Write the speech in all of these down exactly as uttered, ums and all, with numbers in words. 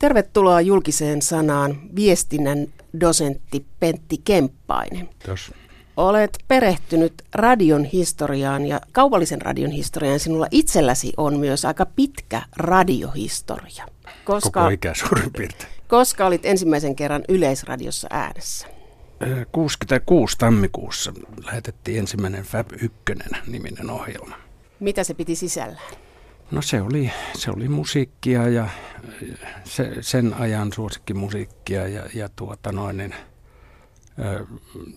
Tervetuloa Julkiseen sanaan viestinnän dosentti Pentti Kemppainen. Kiitos. Olet perehtynyt radion historiaan ja kaupallisen radion historiaan. Sinulla itselläsi on myös aika pitkä radiohistoria. Koska, Koko ikä suurin piirtein. Koska olit ensimmäisen kerran Yleisradiossa äänessä? kuusikymmentäkuusi tammikuussa lähetettiin ensimmäinen Fab yksi-niminen ohjelma. Mitä se piti sisällään? No se oli, se oli musiikkia ja se, sen ajan suosikkimusiikkia ja, ja tuota noin, niin,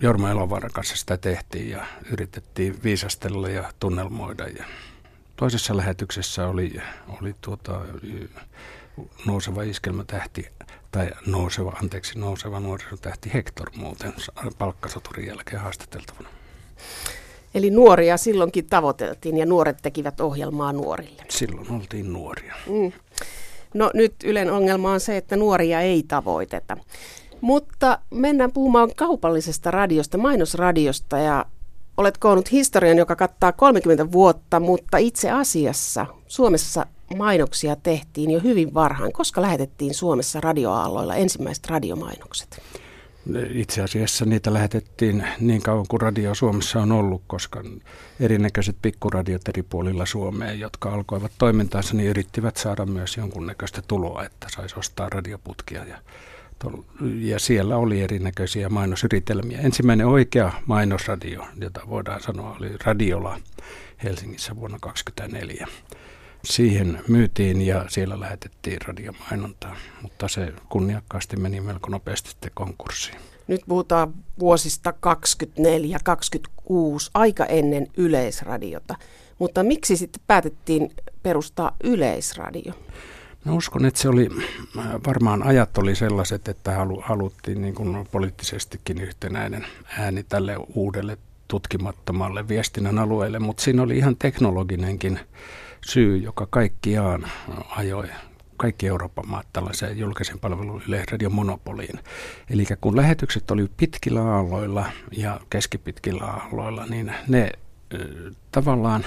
Jorma Elovaaran kanssa sitä tehtiin ja yritettiin viisastella ja tunnelmoida. Ja toisessa lähetyksessä oli, oli tuota, nouseva iskelmätähti tai nouseva, anteeksi, nouseva nuorisotähti Hector muuten palkkasoturin jälkeen haastateltavana. Eli nuoria silloinkin tavoiteltiin ja nuoret tekivät ohjelmaa nuorille. Silloin oltiin nuoria. Mm. No nyt Ylen ongelma on se, että nuoria ei tavoiteta. Mutta mennään puhumaan kaupallisesta radiosta, mainosradiosta, ja olet koonnut historian, joka kattaa kolmekymmentä vuotta, mutta itse asiassa Suomessa mainoksia tehtiin jo hyvin varhain, koska lähetettiin Suomessa radioaalloilla ensimmäiset radiomainokset. Itse asiassa niitä lähetettiin niin kauan kuin radio Suomessa on ollut, koska erinäköiset pikkuradiot eri puolilla Suomea, jotka alkoivat toimintaansa, niin yrittivät saada myös jonkunnäköistä tuloa, että saisi ostaa radioputkia. Ja, tol- ja siellä oli erinäköisiä mainosyritelmiä. Ensimmäinen oikea mainosradio, jota voidaan sanoa, oli Radiola Helsingissä vuonna tuhatyhdeksänsataakaksikymmentäneljä. Siihen myytiin ja siellä lähetettiin radiomainontaa, mutta se kunniakkaasti meni melko nopeasti sitten konkurssiin. Nyt puhutaan vuosista kaksikymmentäneljä kaksikymmentäkuusi, aika ennen Yleisradiota. Mutta miksi sitten päätettiin perustaa Yleisradio? Mä uskon, että se oli, varmaan ajat oli sellaiset, että halu, haluttiin niin kuin poliittisestikin yhtenäinen ääni tälle uudelle tutkimattomalle viestinnän alueelle, mutta siinä oli ihan teknologinenkin syy, joka kaikkiaan ajoi kaikki Euroopan maat tällaiseen julkisen palvelun Yleisradion monopoliin. Eli kun lähetykset oli pitkillä aalloilla ja keskipitkillä aalloilla, niin ne tavallaan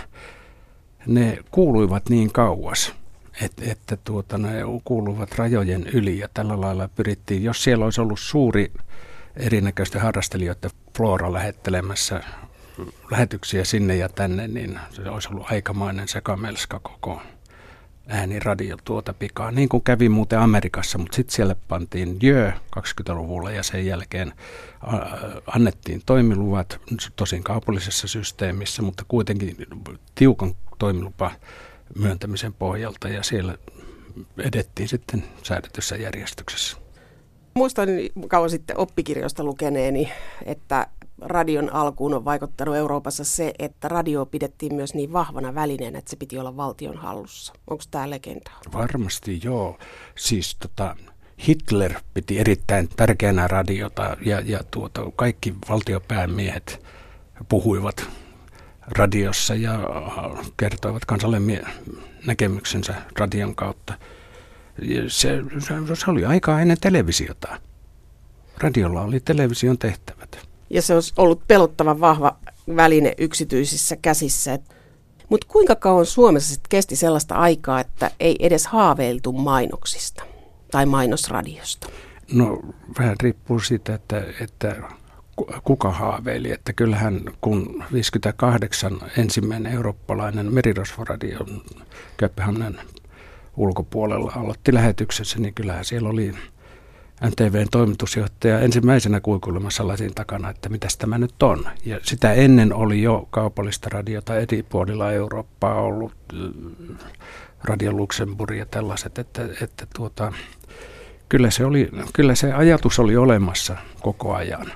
ne kuuluivat niin kauas, että, että tuota, ne kuuluivat rajojen yli ja tällä lailla pyrittiin, jos siellä olisi ollut suuri erinäköistä harrastelijoiden floora lähettelemässä lähetyksiä sinne ja tänne, niin se olisi ollut aikamoinen sekamelska koko ääniradio tuota pikaa, niin kuin kävi muuten Amerikassa, mutta sitten siellä pantiin jö kaksikymmentäluvulla ja sen jälkeen annettiin toimiluvat, tosin kaupallisessa systeemissä, mutta kuitenkin tiukan toimilupa myöntämisen pohjalta ja siellä edettiin sitten säädetyssä järjestyksessä. Muistan kauan sitten oppikirjoista lukeneeni, että radion alkuun on vaikuttanut Euroopassa se, että radio pidettiin myös niin vahvana välineenä, että se piti olla valtion hallussa. Onko tämä legenda? Varmasti joo. Siis tota, Hitler piti erittäin tärkeänä radiota ja, ja tuota, kaikki valtiopäämiehet puhuivat radiossa ja kertoivat kansalle mie- näkemyksensä radion kautta. Se, se oli aikaa ennen televisiota. Radiolla oli television tehtävät. Ja se on ollut pelottavan vahva väline yksityisissä käsissä. Mutta kuinka kauan Suomessa sit kesti sellaista aikaa, että ei edes haaveiltu mainoksista tai mainosradiosta? No vähän riippuu siitä, että, että kuka haaveili. Että kyllähän kun tuhatyhdeksänsataaviisikymmentäkahdeksan ensimmäinen eurooppalainen Meri-Rosfo radio Kööpenhaminan ulkopuolella aloitti lähetyksessä, niin kyllähän siellä oli M T V:n toimitusjohtaja ensimmäisenä kuikuilemassa lasin takana, että mitäs tämä nyt on. Ja sitä ennen oli jo kaupallista radiota eri puolilla Eurooppaa ollut, Radio Luxemburg ja tällaiset, että, että tuota, kyllä, se oli, kyllä se ajatus oli olemassa koko ajan.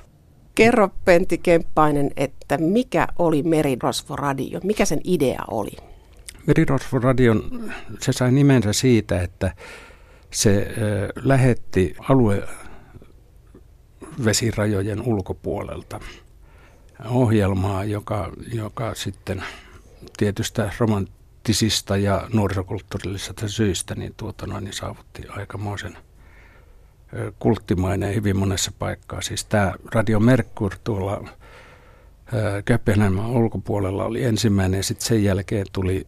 Kerro Pentti Kemppainen, että mikä oli Meri-Rosfo radio, mikä sen idea oli? Meri-Rosfo radio, se sai nimensä siitä, että se lähetti aluevesirajojen ulkopuolelta ohjelmaa, joka, joka sitten tietystä romanttisista ja nuorisokulttuurillisista syistä niin tuotana, niin saavutti aikamoisen kulttimainen hyvin monessa paikkaa. Siis tämä Radio Merkur tuolla Kööpenhaminan ulkopuolella oli ensimmäinen ja sitten sen jälkeen tuli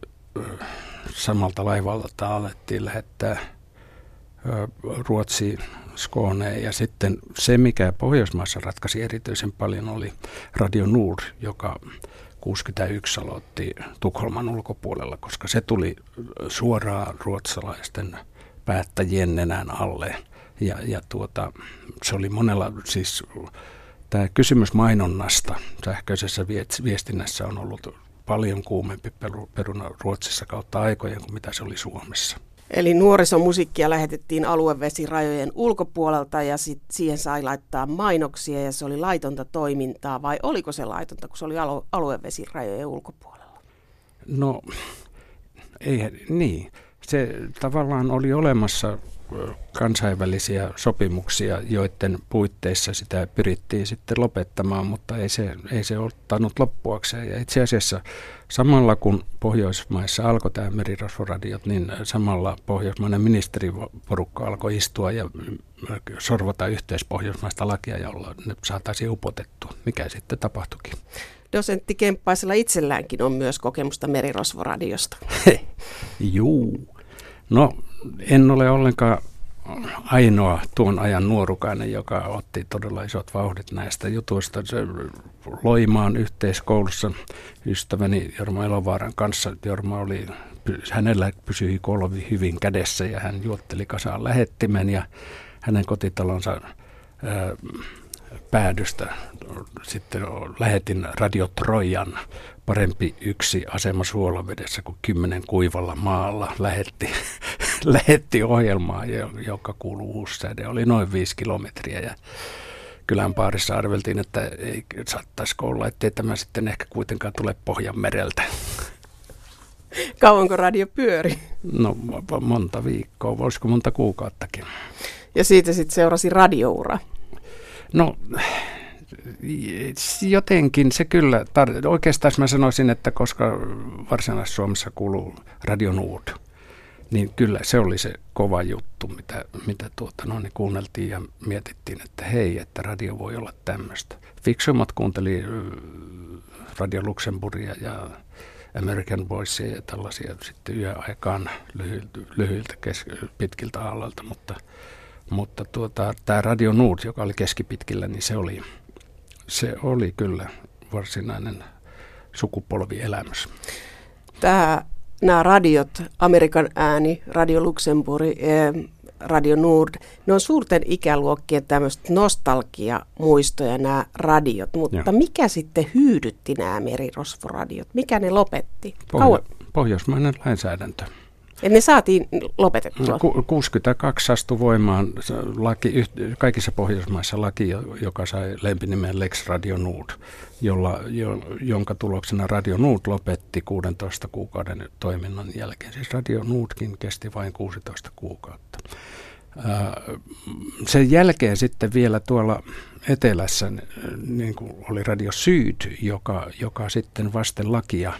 samalta laivalta alettiin lähettää Ruotsi, Skåne, ja sitten se, mikä Pohjoismaissa ratkaisi erityisen paljon, oli Radio Nord, joka kuusikymmentäyksi aloitti Tukholman ulkopuolella, koska se tuli suoraan ruotsalaisten päättäjien nenän alle. Ja, ja tuota, se oli monella, siis tämä kysymys mainonnasta sähköisessä viestinnässä on ollut paljon kuumempi peruna Ruotsissa kautta aikojen kuin mitä se oli Suomessa. Eli nuorisomusiikkia lähetettiin aluevesirajojen ulkopuolelta ja sit siihen sai laittaa mainoksia ja se oli laitonta toimintaa, vai oliko se laitonta, kun se oli alu- aluevesirajojen ulkopuolella? No, ei, niin. Se tavallaan oli olemassa kansainvälisiä sopimuksia, joiden puitteissa sitä pyrittiin sitten lopettamaan, mutta ei se, ei se ottanut loppuakseen. Ja itse asiassa samalla kun Pohjoismaissa alkoi tämä merirosvoradiot, niin samalla pohjoismainen ministeriporukka alkoi istua ja sorvata yhteispohjoismaista lakia, jolla ne saataisiin upotettua, mikä sitten tapahtuikin. Dosentti Kemppaisella itselläänkin on myös kokemusta merirosvoradiosta. Juu. No, en ole ollenkaan ainoa tuon ajan nuorukainen, joka otti todella isot vauhdit näistä jutuista. Se Loimaan yhteiskoulussa ystäväni Jorma Elovaaran kanssa. Jorma oli, hänellä pysyi kolvi hyvin kädessä ja hän juotteli kasaan lähettimen ja hänen kotitalonsa ää, päädystä sitten lähetin Radio Trojan, parempi yksi asema suolavedessä kuin kymmenen kuivalla maalla, lähetti, lähetti ohjelmaa, joka kuuluu uussäde. Oli noin viisi kilometriä ja kylän baarissa arveltiin, että ei saattaisiko olla, ettei tämä sitten ehkä kuitenkaan tule Pohjanmereltä. Kauanko radio pyöri? No monta viikkoa, voisiko monta kuukauttakin. Ja siitä sitten seurasi radioura. No jotenkin se kyllä, tar- oikeastaan mä sanoisin, että koska Varsinais-Suomessa kuuluu Radio Nord, niin kyllä se oli se kova juttu, mitä, mitä tuota, no, niin kuunneltiin ja mietittiin, että hei, että radio voi olla tämmöistä. Fiksummat kuunteli Radio Luxemburgia ja American Voicea ja tällaisia sitten yöaikaan lyhyiltä kesk- pitkiltä aalloilta, mutta... Mutta tuota, tämä Radio Nord, joka oli keskipitkillä, niin se oli, se oli kyllä varsinainen sukupolvielämys. Tämä, nämä radiot, Amerikan ääni, Radio Luxemburg, eh, Radio Nord, ne on suurten ikäluokkien tämmöistä nostalgiamuistoja nämä radiot. Mutta joo, mikä sitten hyydytti nämä merirosvoradiot? Mikä ne lopetti? Pohjo- Pohjoismainen lainsäädäntö. Ja ne saatiin lopetettua. kuusikymmentäkaksi astui voimaan laki, kaikissa Pohjoismaissa laki, joka sai lempinimen Lex Radio Nude, jolla, jonka tuloksena Radio Nude lopetti kuusitoista kuukauden toiminnan jälkeen. Siis Radio Nudekin kesti vain kuusitoista kuukautta. Sen jälkeen sitten vielä tuolla etelässä niin kuin oli Radio Syd, joka, joka sitten vasten lakia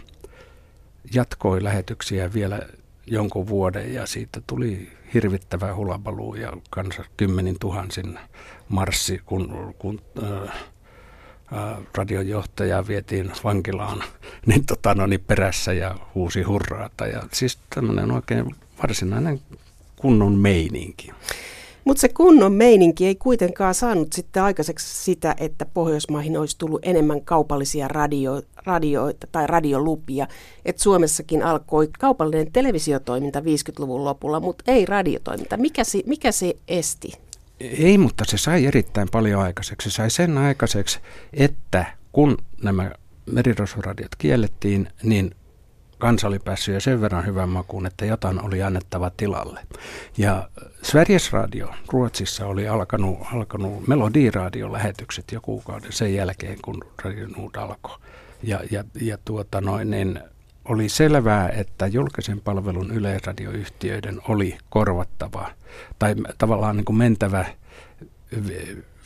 jatkoi lähetyksiä vielä jonkun vuoden ja siitä tuli hirvittävä hulabaluu ja kansa kymmenin tuhansin marssi, kun, kun äh, äh, radiojohtajaa vietiin vankilaan niin, tota, no, niin perässä ja huusi hurraata. Ja siis tämmöinen oikein varsinainen kunnon meininki. Mutta se kunnon meininki ei kuitenkaan saanut sitten aikaiseksi sitä, että Pohjoismaihin olisi tullut enemmän kaupallisia radio, radioita tai radiolupia. Et Suomessakin alkoi kaupallinen televisiotoiminta viisikymmentäluvun lopulla, mutta ei radiotoiminta. Mikä se, mikä se esti? Ei, mutta se sai erittäin paljon aikaiseksi. Se sai sen aikaiseksi, että kun nämä merirosvoradiot kiellettiin, niin kansa oli päässyt jo sen verran hyvän makuun, että jotain oli annettava tilalle. Ja Sveriges Radio Ruotsissa oli alkanut, alkanut melodiradiolähetykset jo kuukauden sen jälkeen, kun Radio Nord alkoi. Ja, ja, ja tuota noin, niin oli selvää, että julkisen palvelun yleisradioyhtiöiden oli korvattava tai tavallaan niin kuin mentävä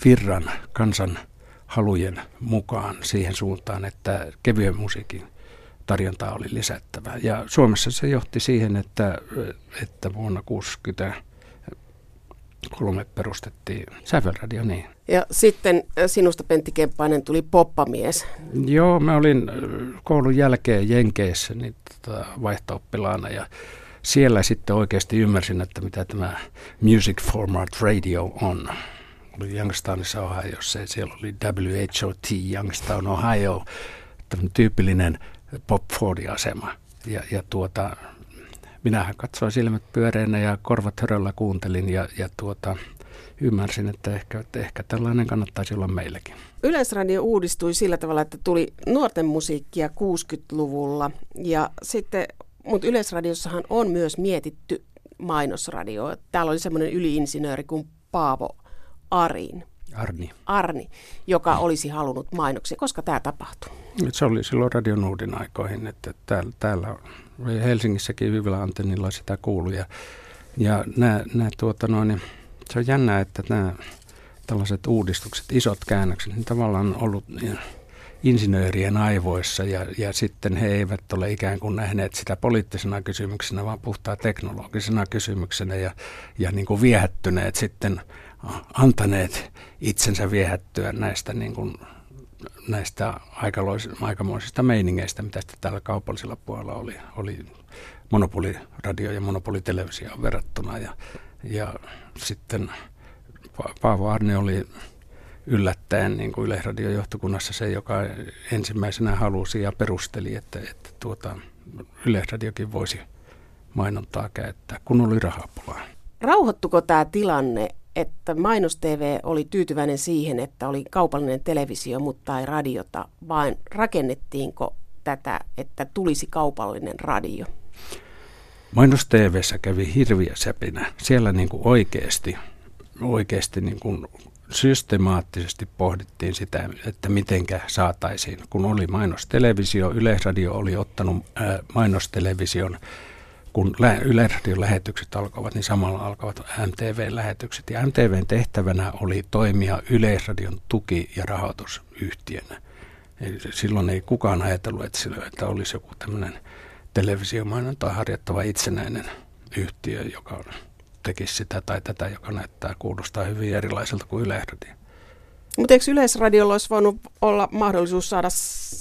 virran kansan halujen mukaan siihen suuntaan, että kevyen musiikin tarjontaa oli lisättävä. Ja Suomessa se johti siihen, että, että vuonna tuhatyhdeksänsataakuusikymmentäkolme perustettiin Säffelradio. Niin. Ja sitten sinusta, Pentti Kemppainen, tuli poppamies. Joo, mä olin koulun jälkeen Jenkeissä niin, tota, vaihto-oppilaana ja siellä sitten oikeasti ymmärsin, että mitä tämä Music Format Radio on. Oli Youngstownissa Ohioissa, siellä oli W H O T Youngstown Ohio, tämmöinen tyypillinen Bob Ford-asema. Ja, ja tuota, minähän katsoin silmät pyöreänä ja korvat höröllä kuuntelin ja, ja tuota... Ymmärsin, että ehkä, että ehkä tällainen kannattaisi olla meilläkin. Yleisradio uudistui sillä tavalla, että tuli nuorten musiikkia kuusikymmentäluvulla. Ja sitten, mutta Yleisradiossahan on myös mietitty mainosradio. Täällä oli semmoinen yliinsinööri kuin Paavo Arin, Arni, Arni joka no. olisi halunnut mainoksia. Koska tämä tapahtui? Se oli silloin Radio Nordin aikoihin, että täällä, täällä Helsingissäkin hyvillä antennilla sitä kuului. Ja, ja nämä, nämä tuota noin... Se on jännää, että nämä tällaiset uudistukset, isot käännökset, niin tavallaan on ollut insinöörien aivoissa ja, ja sitten he eivät ole ikään kuin nähneet sitä poliittisena kysymyksenä, vaan puhtaa teknologisena kysymyksenä ja, ja niin kuin viehättyneet sitten, antaneet itsensä viehättyä näistä, niin kuin, näistä aikamoisista meiningeistä, mitä sitten täällä kaupallisella puolella oli, oli monopoliradio ja monopolitelevisioon verrattuna ja Ja sitten pa- Paavo Arni oli yllättäen niin kuin Yleisradion johtokunnassa se, joka ensimmäisenä halusi ja perusteli, että, että tuota, Yleisradiokin voisi mainontaa käyttää, kun oli rahapulaa. Rauhoittuko tämä tilanne, että Mainos-T V oli tyytyväinen siihen, että oli kaupallinen televisio, mutta ei radiota, vaan rakennettiinko tätä, että tulisi kaupallinen radio? Mainos-T V:ssä kävi hirviä säpinä. Siellä niin kuin oikeasti, oikeasti niin kuin systemaattisesti pohdittiin sitä, että mitenkä saataisiin. Kun oli mainostelevisio, Yleisradio oli ottanut ää, mainostelevision. Kun lä- Yleisradion lähetykset alkoivat, niin samalla alkavat M T V-lähetykset. Ja M T V:n tehtävänä oli toimia Yleisradion tuki- ja rahoitusyhtiönä. Eli silloin ei kukaan ajatellut, että, sillä, että olisi joku tämmöinen... televisiomainontaa harjoittava itsenäinen yhtiö, joka tekisi sitä tai tätä, joka näyttää kuulostaa hyvin erilaiselta kuin Yleisradio. Mutta eikö Yleisradiolla olisi voinut olla mahdollisuus saada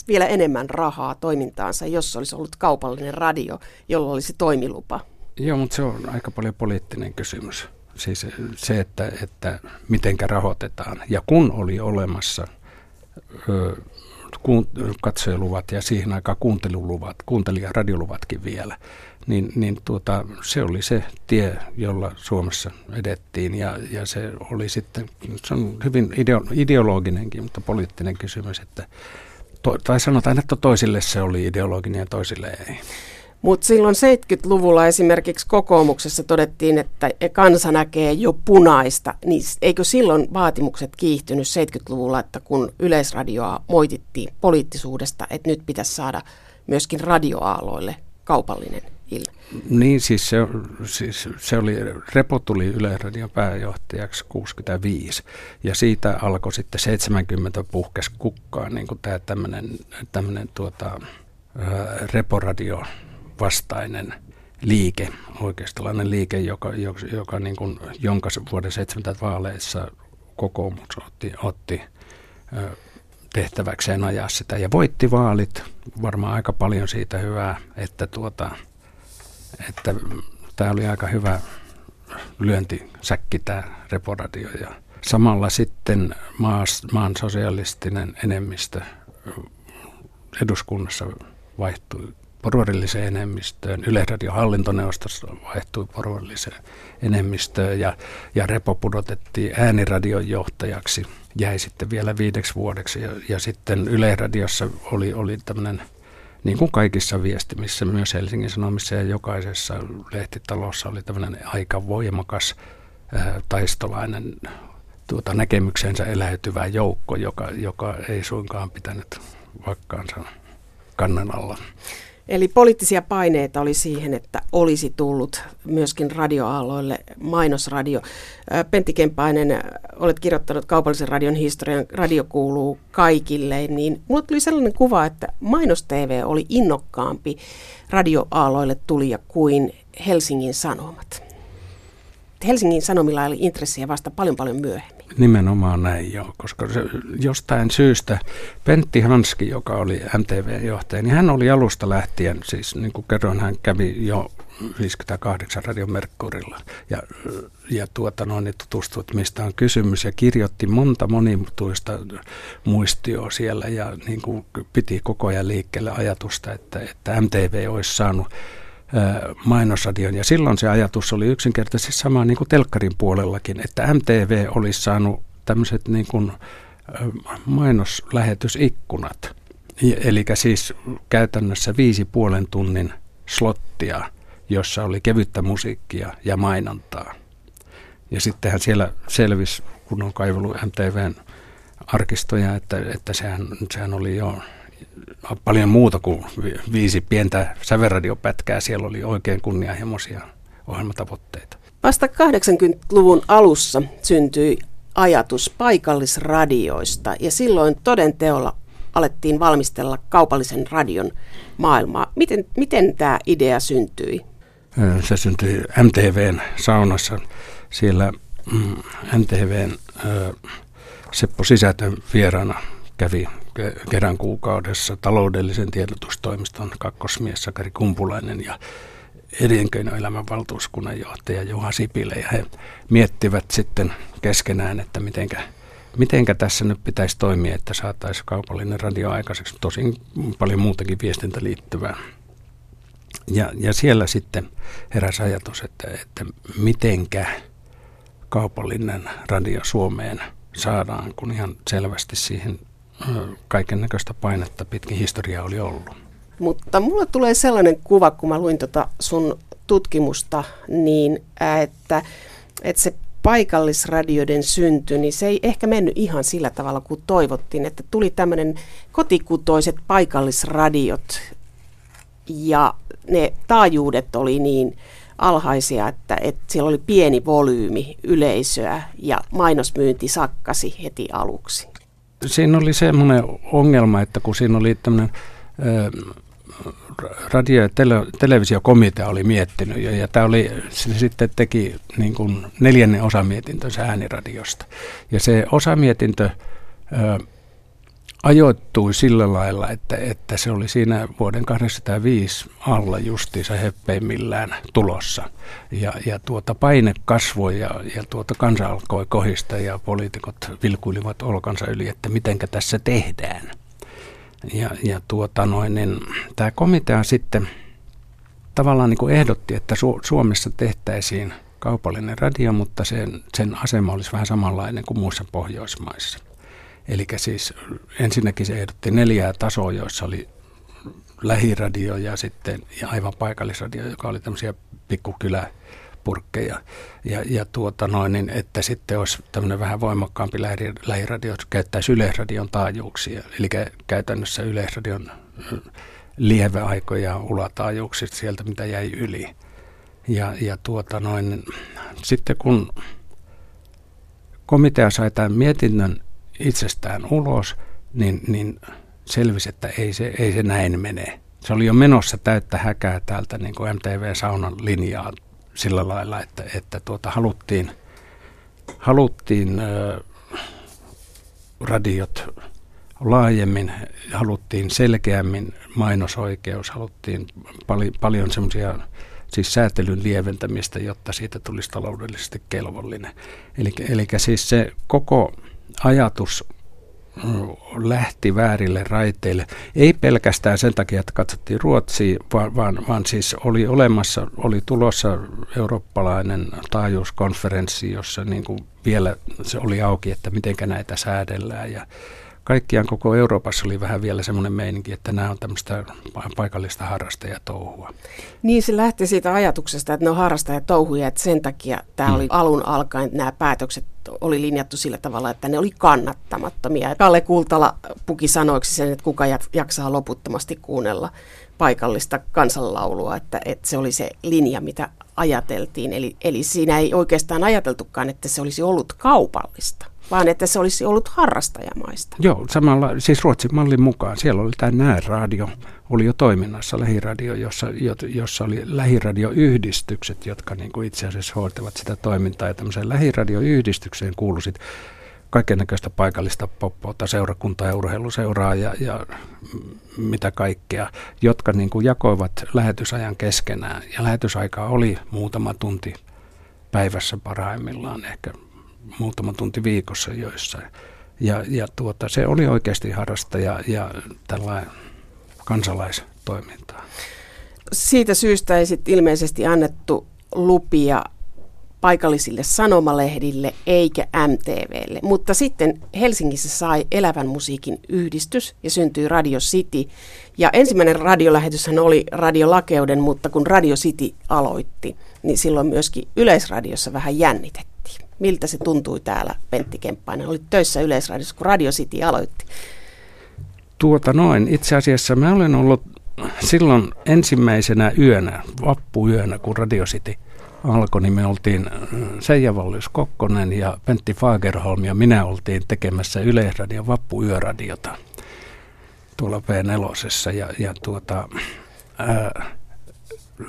vielä enemmän rahaa toimintaansa, jos olisi ollut kaupallinen radio, jolla olisi toimilupa? Joo, mutta se on aika paljon poliittinen kysymys. Siis se, että, että mitenkä rahoitetaan. Ja kun oli olemassa... Öö, katsojaluvat ja siihen aikaan kuunteluluvat, kuuntelijaradioluvatkin vielä, niin, niin tuota, se oli se tie, jolla Suomessa edettiin ja, ja se oli sitten, se on hyvin ideo- ideologinenkin, mutta poliittinen kysymys, että to, tai sanotaan, että toisille se oli ideologinen ja toisille ei. Mutta silloin seitsemänkymmentäluvulla esimerkiksi kokoomuksessa todettiin, että kansa näkee jo punaista, niin eikö silloin vaatimukset kiihtynyt seitsemänkymmentäluvulla, että kun Yleisradioa moitittiin poliittisuudesta, että nyt pitäisi saada myöskin radioaaloille kaupallinen ilme? Niin, siis se, siis se oli, Repo tuli Yleisradion pääjohtajaksi kuusikymmentäviisi ja siitä alkoi sitten seitsemänkymmentä puhkesi kukkaan, niin kuin tämä tämmöinen tuota, Reporadio vastainen liike, oikeistolainen liike, joka, joka, joka niin kuin, jonka vuoden seitsemänkymmentä vaaleissa kokoomus otti, otti tehtäväkseen ajaa sitä ja voitti vaalit. Varmaan aika paljon siitä hyvää, että, tuota, että tämä oli aika hyvä lyöntisäkki tämä Reporadio. Ja samalla sitten maas, maan sosialistinen enemmistö eduskunnassa vaihtui porvarilliseen enemmistöön. Yleisradion hallintoneuvostossa vaihtui porvarilliseen enemmistöön ja, ja Repo pudotettiin ääniradion johtajaksi. Jäi sitten vielä viideksi vuodeksi ja, ja sitten Yleisradiossa oli, oli tämmöinen, niin kuin kaikissa viestimissä, myös Helsingin Sanomissa ja jokaisessa lehtitalossa oli tämmöinen aika voimakas ää, taistolainen tuota, näkemyksensä eläytyvä joukko, joka, joka ei suinkaan pitänyt vakkaansa kannan alla. Eli poliittisia paineita oli siihen, että olisi tullut myöskin radioaaloille mainosradio. Pentti Kemppainen, olet kirjoittanut kaupallisen radion historian, radio kuuluu kaikille, niin mulle tuli sellainen kuva, että Mainos-T V oli innokkaampi radioaaloille tulija kuin Helsingin Sanomat. Helsingin Sanomilla oli intressiä vasta paljon paljon myöhemmin. Nimenomaan näin, joo, koska se, jostain syystä Pentti Hanski, joka oli M T V-johtaja, niin hän oli alusta lähtien, siis niin kuin kerroin, hän kävi jo viisikymmentäkahdeksan Radio Merkurilla ja, ja tuota, noin, tutustui, että mistä on kysymys ja kirjoitti monta monimuotoista muistioa siellä ja niin kuin piti koko ajan liikkeelle ajatusta, että, että M T V olisi saanut mainosradion. Ja silloin se ajatus oli yksinkertaisesti sama niin kuin telkkarin puolellakin, että M T V olisi saanut tämmöiset niin kuin mainoslähetysikkunat. Eli siis käytännössä viisi puolen tunnin slottia, jossa oli kevyttä musiikkia ja mainontaa. Ja sittenhän siellä selvisi, kun on kaivellut M T V:n arkistoja, että, että sehän, sehän oli jo paljon muuta kuin viisi pientä sävelradiopätkää. Siellä oli oikein kunnianhimoisia ohjelmatavoitteita. Vasta kahdeksankymmentäluvun alussa syntyi ajatus paikallisradioista ja silloin todenteolla alettiin valmistella kaupallisen radion maailmaa. Miten, miten tämä idea syntyi? Se syntyi M T V:n saunassa. Siellä M T V:n Seppo Sisätön vieraana kävi kerran kuukaudessa taloudellisen tiedotustoimiston kakkosmies Sakari Kumpulainen ja elinkeinoelämän valtuuskunnan johtaja Johan Sipilä. Ja he miettivät sitten keskenään, että mitenkä, mitenkä tässä nyt pitäisi toimia, että saataisiin kaupallinen radio aikaiseksi. Tosin paljon muutakin viestintä liittyvää. Ja, ja siellä sitten heräsi ajatus, että, että mitenkä kaupallinen radio Suomeen saadaan, kun ihan selvästi siihen kaiken näköistä painetta pitkin historiaa oli ollut. Mutta mulla tulee sellainen kuva, kun mä luin tota sun tutkimusta, niin että, että se paikallisradioiden synty, niin se ei ehkä mennyt ihan sillä tavalla kuin toivottiin, että tuli tämmöinen kotikutoiset paikallisradiot ja ne taajuudet oli niin alhaisia, että, että siellä oli pieni volyymi yleisöä ja mainosmyynti sakkasi heti aluksi. Siinä oli semmoinen ongelma, että kun siinä oli tämmöinen radio- ja tele- televisiokomitea oli miettinyt jo, ja tämä oli, se sitten teki niin kuin neljännen osamietintönsä ääniradiosta. Ja se osamietintö ö, ajoittui sillä lailla, että, että se oli siinä vuoden kahdeksankymmentäviisi alla justiinsa heppeimmillään tulossa. Ja, ja tuota paine kasvoi ja, ja tuota kansa alkoi kohista ja poliitikot vilkuilivat olkansa yli, että mitenkä tässä tehdään. Ja, ja tuota noin, niin tämä komitea sitten tavallaan niin kuin ehdotti, että Su- Suomessa tehtäisiin kaupallinen radio, mutta sen, sen asema olisi vähän samanlainen kuin muissa Pohjoismaissa. Eli siis ensinnäkin se ehdotti neljää tasoa, joissa oli lähiradio ja sitten ja aivan paikallisradio, joka oli tämmöisiä pikkukyläpurkkeja. Ja, ja tuota noin, niin että sitten olisi tämmöinen vähän voimakkaampi lähiradio, joka käyttäisi Yleisradion taajuuksia. Eli käytännössä Yleisradion lieveaikoja ulataajuuksista sieltä, mitä jäi yli. Ja, ja tuota noin, sitten kun komitea sai tämän mietinnön itsestään ulos, niin, niin selvisi, että ei se, ei se näin mene. Se oli jo menossa täyttä häkää täältä niin kuin M T V-saunan linjaa sillä lailla, että, että tuota, haluttiin, haluttiin ö, radiot laajemmin, haluttiin selkeämmin mainosoikeus, haluttiin pali, paljon semmoisia siis säätelyn lieventämistä, jotta siitä tulisi taloudellisesti kelvollinen. Eli, eli siis se koko ajatus lähti väärille raiteille. Ei pelkästään sen takia, että katsottiin Ruotsia, vaan, vaan, vaan siis oli olemassa, oli tulossa eurooppalainen taajuuskonferenssi, jossa niin kuin vielä se oli auki, että mitenkä näitä säädellään. Ja kaikkiaan koko Euroopassa oli vähän vielä semmoinen meininki, että nämä on tämmöistä paikallista harrastajatouhua. Niin, se lähti siitä ajatuksesta, että ne on harrastajatouhuja, että sen takia tämä oli alun alkaen, nämä päätökset oli linjattu sillä tavalla, että ne oli kannattamattomia. Kalle Kultala puki sanoiksi sen, että kuka jaksaa loputtomasti kuunnella paikallista kansanlaulua, että, että se oli se linja, mitä ajateltiin. Eli, eli siinä ei oikeastaan ajateltukaan, että se olisi ollut kaupallista, vaan että se olisi ollut harrastajamaista. Joo, samalla, siis Ruotsin mallin mukaan. Siellä oli tämä Nääradio, oli jo toiminnassa lähiradio, jossa, jossa oli lähiradioyhdistykset, jotka niin kuin itse asiassa hoitavat sitä toimintaa. Ja tämmöiseen lähiradioyhdistykseen kuuluisit kaikennäköistä paikallista poppoota, seurakuntaa ja urheiluseuraa ja, ja mitä kaikkea, jotka niin kuin jakoivat lähetysajan keskenään. Ja lähetysaika oli muutama tunti päivässä parhaimmillaan, ehkä muutama tunti viikossa joissain. Ja, ja tuota, se oli oikeasti harrastaja ja tällainen kansalaistoimintaa. Siitä syystä ei sit ilmeisesti annettu lupia paikallisille sanomalehdille eikä M T V:lle, mutta sitten Helsingissä sai Elävän musiikin yhdistys ja syntyi Radio City. Ja ensimmäinen radiolähetyshän oli Radio Lakeuden, mutta kun Radio City aloitti, niin silloin myöskin Yleisradiossa vähän jännitettiin. Miltä se tuntui täällä, Pentti Kemppainen? Olit töissä Yleisradiossa, kun Radio City aloitti. Tuota noin. Itse asiassa mä olen ollut silloin ensimmäisenä yönä, vappuyönä, kun Radio City alkoi, niin me oltiin Seija Vallius-Kokkonen ja Pentti Fagerholm ja minä oltiin tekemässä Yleisradion vappuyöradiota tuolla P neljä. Ja, ja tuota, ää,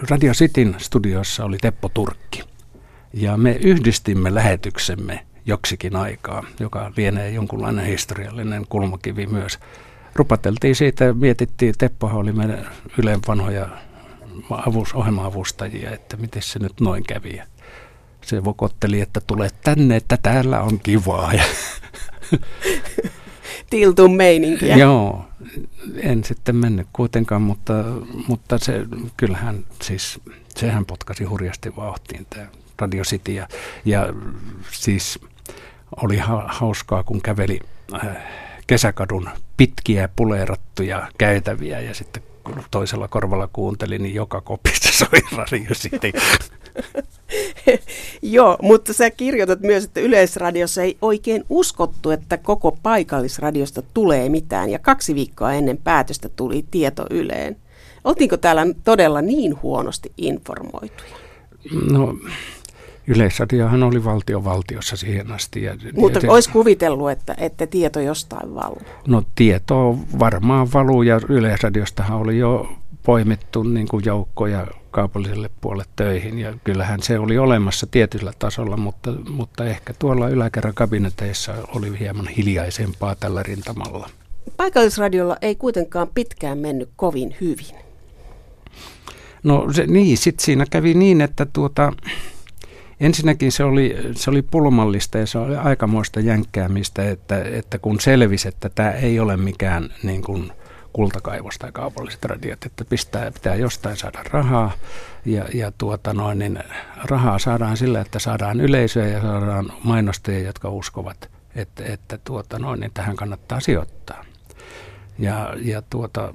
Radio Cityn studiossa oli Teppo Turkki ja me yhdistimme lähetyksemme joksikin aikaa, joka lienee jonkunlainen historiallinen kulmakivi myös. Rupateltiin siitä ja mietittiin, Teppohan oli meidän Ylen vanhoja avus, ohjelma-avustajia, että miten se nyt noin kävi. Se vokotteli, että tulee tänne, että täällä on kivaa. Tiltun meininkiä. Joo, en sitten mennyt kuitenkaan, mutta, mutta se, kyllähän siis, sehän potkasi hurjasti vauhtiin tämä Radio City. Ja, ja siis oli ha- hauskaa, kun käveli äh, kesäkadun pitkiä puleerattuja käytäviä ja sitten toisella korvalla kuuntelin, niin joka kopissa soi Radio City. Joo, mutta sä kirjoitat myös, että Yleisradiossa ei oikein uskottu, että koko paikallisradiosta tulee mitään. Ja kaksi viikkoa ennen päätöstä tuli tieto Yleen. Oltiinko täällä todella niin huonosti informoituja? No, Yleisradiohan oli valtio valtiossa siihen asti. Ja, Mutta ja, olisi kuvitellut, että, että tieto jostain valuu? No tieto varmaan valuu ja Yleisradiostahan oli jo poimittu niin kuin joukkoja kaupalliselle puolelle töihin. Ja kyllähän se oli olemassa tietyllä tasolla, mutta, mutta ehkä tuolla yläkerran kabineteissa oli hieman hiljaisempaa tällä rintamalla. Paikallisradiolla ei kuitenkaan pitkään mennyt kovin hyvin. No se, niin, sitten siinä kävi niin, että tuota... Ensinnäkin se oli, se oli pulmallista ja se oli aikamoista jänkkäämistä, että, että kun selvisi, että tämä ei ole mikään niin kuin kultakaivos tai kaupalliset radiot, että pistää, pitää jostain saada rahaa ja, ja tuota noin, niin rahaa saadaan sillä, että saadaan yleisöä ja saadaan mainostajia, jotka uskovat, että, että tuota noin, niin tähän kannattaa sijoittaa. Ja, ja tuota...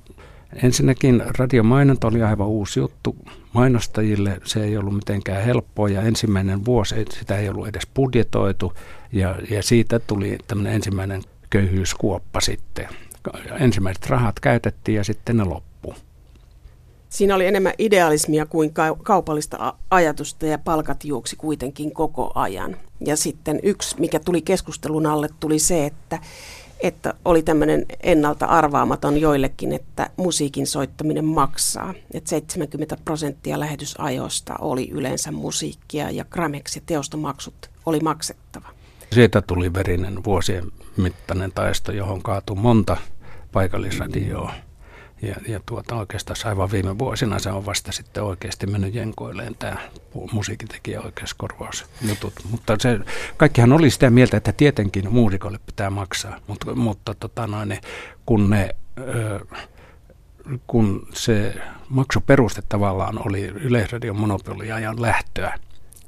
Ensinnäkin radiomainonta oli aivan uusi juttu mainostajille, se ei ollut mitenkään helppoa ja ensimmäinen vuosi sitä ei ollut edes budjetoitu ja, ja siitä tuli tämmöinen ensimmäinen köyhyyskuoppa sitten. Ensimmäiset rahat käytettiin ja sitten ne loppui. Siinä oli enemmän idealismia kuin kaupallista ajatusta ja palkat juoksi kuitenkin koko ajan. Ja sitten yksi, mikä tuli keskustelun alle, tuli se, että että oli tämmöinen ennalta arvaamaton joillekin, että musiikin soittaminen maksaa. Että seitsemänkymmentä prosenttia lähetysajoista oli yleensä musiikkia ja grameksi ja teostomaksut oli maksettava. Siitä tuli verinen vuosien mittainen taisto, johon kaatui monta paikallisradioa. Ja, ja tuota, oikeastaan aivan viime vuosina se on vasta sitten oikeasti mennyt jenkoilleen tämä musiikintekijä oikeuskorvausjutut. Mutta se, kaikkihan oli sitä mieltä, että tietenkin muusikolle pitää maksaa, Mut, mutta tota noin, kun, ne, ö, kun se maksuperuste tavallaan oli Yleisradion monopoliajan lähtöä.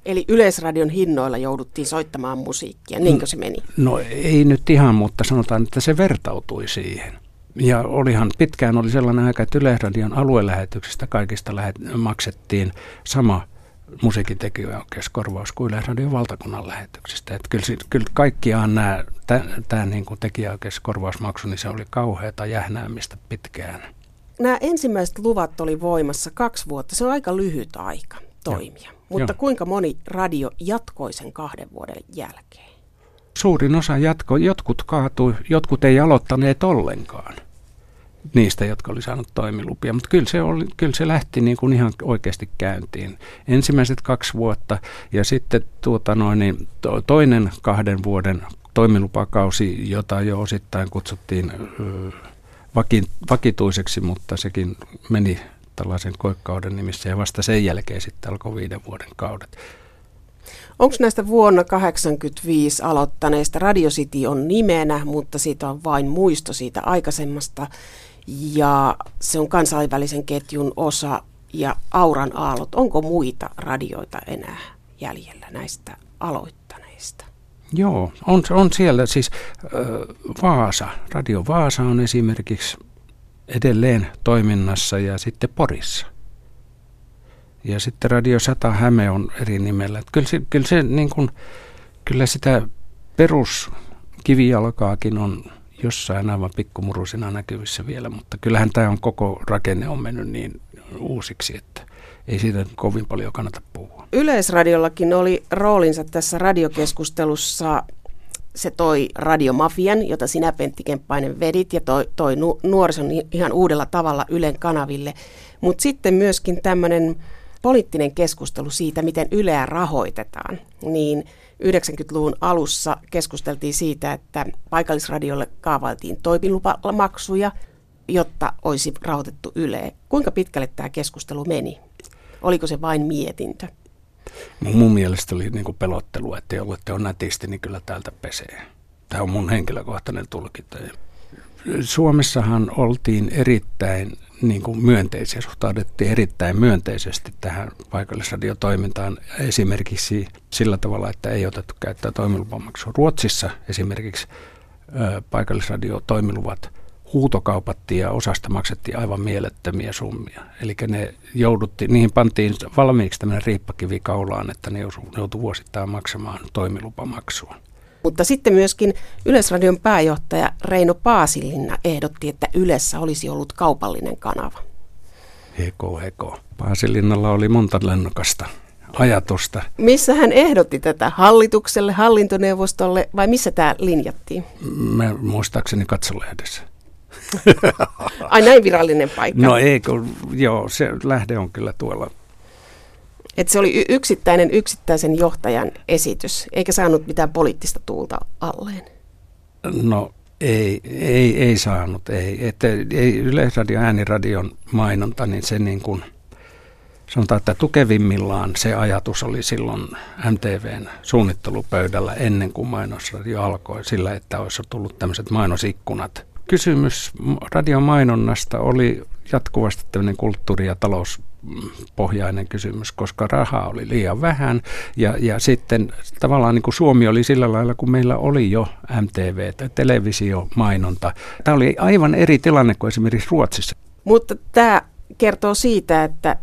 Eli Yleisradion hinnoilla jouduttiin soittamaan musiikkia, niinkö se meni? No ei nyt ihan, mutta sanotaan, että se vertautui siihen. Ja olihan pitkään oli sellainen aika, että Yleisradion aluelähetyksistä kaikista lähet, maksettiin sama musiikintekijäoikeuskorvaus kuin Yleisradion valtakunnan lähetyksistä. Että kyllä, kyllä kaikkiaan nämä, tämä niin kuin tekijäoikeuskorvausmaksu, niin se oli kauheata jähnäämistä pitkään. Nämä ensimmäiset luvat oli voimassa kaksi vuotta. Se on aika lyhyt aika toimia. Joo. Mutta Joo. Kuinka moni radio jatkoi sen kahden vuoden jälkeen? Suurin osa jatkoi, jotkut kaatui, jotkut ei aloittaneet ollenkaan. niistä, jotka oli saanut toimilupia. Mutta kyllä se, oli, kyllä se lähti niin kuin ihan oikeasti käyntiin. Ensimmäiset kaksi vuotta ja sitten tuota noin, toinen kahden vuoden toimilupakausi, jota jo osittain kutsuttiin vakituiseksi, mutta sekin meni tällaisen koekauden nimissä ja vasta sen jälkeen sitten alkoi viiden vuoden kaudet. Onko näistä vuonna tuhatyhdeksänsataakahdeksankymmentäviisi aloittaneista Radio City on nimenä, mutta siitä on vain muisto siitä aikaisemmasta ja se on kansainvälisen ketjun osa ja Auran Aallot. Onko muita radioita enää jäljellä näistä aloittaneista? Joo, on, on siellä siis äh, Vaasa. Radio Vaasa on esimerkiksi edelleen toiminnassa ja sitten Porissa. Ja sitten Radio sata Häme on eri nimellä. Että kyllä, se, kyllä, se, niin kuin, kyllä sitä peruskivijalkaakin on jossain aivan pikkumurusina näkyvissä vielä, mutta kyllähän tämä on koko rakenne on mennyt niin uusiksi, että ei siitä kovin paljon kannata puhua. Yleisradiollakin oli roolinsa tässä radiokeskustelussa. Se toi radiomafian, jota sinä Pentti Kemppainen vedit ja toi, toi nu- nuorison ihan uudella tavalla Ylen kanaville. Mutta sitten myöskin tämmöinen poliittinen keskustelu siitä, miten Yleä rahoitetaan. Niin yhdeksänkymmentäluvun alussa keskusteltiin siitä, että paikallisradiolle kaavailtiin toimilupamaksuja, jotta olisi rahoitettu Yleä. Kuinka pitkälle tämä keskustelu meni? Oliko se vain mietintö? Mun mielestä oli niin kuin pelottelua, että jollette on nätisti, niin kyllä täältä pesee. Tämä on mun henkilökohtainen tulkinta. Suomessahan oltiin erittäin niin kuin myönteisiä, suhtaudettiin erittäin myönteisesti tähän paikallisradiotoimintaan esimerkiksi sillä tavalla, että ei otettu käyttää toimilupamaksua. Ruotsissa esimerkiksi paikallisradiotoimiluvat huutokaupattiin ja osasta maksettiin aivan mielettömiä summia. Eli ne jouduttiin, niihin pantiin valmiiksi tämmöinen riippakivi kaulaan, että ne joutui vuosittain maksamaan toimilupamaksua. Mutta sitten myöskin Yleisradion pääjohtaja Reino Paasilinna ehdotti, että Ylessä olisi ollut kaupallinen kanava. Heko, heko. Paasilinnalla oli monta lennokasta ajatusta. Missä hän ehdotti tätä? Hallitukselle, hallintoneuvostolle vai missä tämä linjattiin? Mä muistaakseni Katsolehdessä. Ai näin virallinen paikka. No ei, kun, joo, se lähde on kyllä tuolla. Et se oli yksittäinen yksittäisen johtajan esitys, eikä saanut mitään poliittista tuulta alleen. No ei, ei, ei saanut, ei. Että ei Yleisradio ääniradion mainonta, niin se niin kuin, sanotaan, että tukevimmillaan se ajatus oli silloin M T V:n suunnittelupöydällä ennen kuin mainosradio alkoi sillä, että olisi tullut tämmöiset mainosikkunat. Kysymys radiomainonnasta oli jatkuvasti tämmöinen kulttuuri- ja talouspohjainen kysymys, koska rahaa oli liian vähän ja, ja sitten tavallaan niin kuin Suomi oli sillä lailla, kun meillä oli jo M T V tai televisiomainonta. Tämä oli aivan eri tilanne kuin esimerkiksi Ruotsissa. Mutta tämä kertoo siitä, että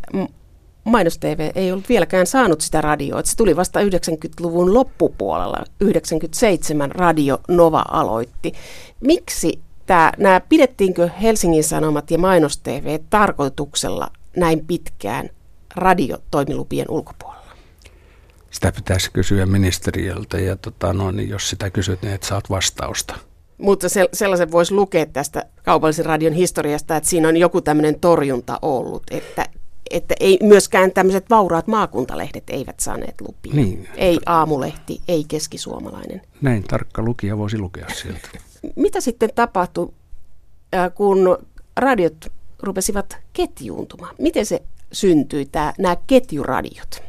mainos-T V ei ollut vieläkään saanut sitä radioa. Että se tuli vasta yhdeksänkymmentäluvun loppupuolella. yhdeksänkymmentäseitsemän Radio Nova aloitti. Miksi tämä, nämä pidettiinkö Helsingin Sanomat ja mainos-T V tarkoituksella näin pitkään radiotoimilupien ulkopuolella? Sitä pitäisi kysyä ministeriöltä ja tota, no, niin jos sitä kysyt, niin et saat vastausta. Mutta se, sellaisen voisi lukea tästä kaupallisen radion historiasta, että siinä on joku tämmöinen torjunta ollut, että Että ei myöskään tämmöiset vauraat maakuntalehdet eivät saaneet lupia. Niin. Ei Aamulehti, ei Keskisuomalainen. Näin tarkka lukija voisi lukea sieltä. Mitä sitten tapahtui, kun radiot rupesivat ketjuuntumaan? Miten se syntyi, tää, nämä ketjuradiot?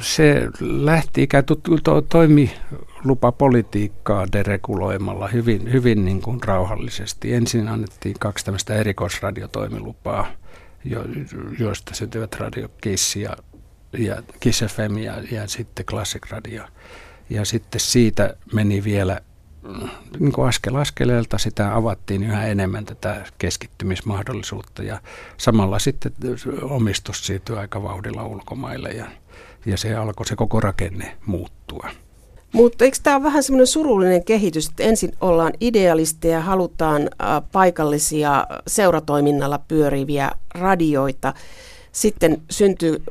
Se lähti ikään kuin toimilupapolitiikkaa dereguloimalla hyvin, hyvin niin kuin rauhallisesti. Ensin annettiin kaksi tämmöistä erikoisradiotoimilupaa, jo, joista syntyvät Radio Kiss ja, ja Kiss F M ja, ja sitten Classic Radio. Ja sitten siitä meni vielä niin kuin askel askeleelta, sitä avattiin yhä enemmän tätä keskittymismahdollisuutta ja samalla sitten omistus siirtyi aika vauhdilla ulkomaille ja, ja se alkoi se koko rakenne muuttua. Mutta eikö tämä ole vähän semmoinen surullinen kehitys, että ensin ollaan idealisteja, halutaan paikallisia seuratoiminnalla pyöriviä radioita, sitten syntyy